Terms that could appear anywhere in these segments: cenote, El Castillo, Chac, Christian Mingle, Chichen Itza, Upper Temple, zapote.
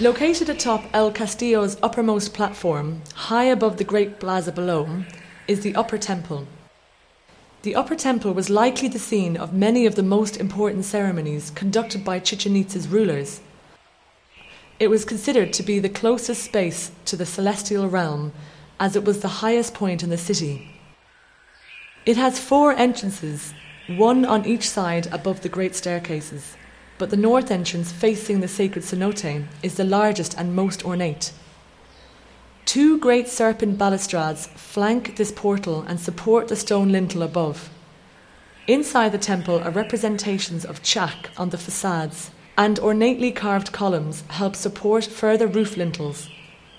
Located atop El Castillo's uppermost platform, high above the Great Plaza below, is the Upper Temple. The Upper Temple was likely the scene of many of the most important ceremonies conducted by Chichen Itza's rulers. It was considered to be the closest space to the celestial realm, as it was the highest point in the city. It has four entrances, one on each side above the great staircases, but the north entrance facing the sacred cenote is the largest and most ornate. Two great serpent balustrades flank this portal and support the stone lintel above. Inside the temple are representations of Chac on the facades, and ornately carved columns help support further roof lintels.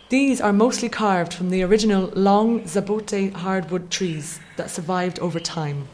These are mostly carved from the original long zapote hardwood trees that survived over time.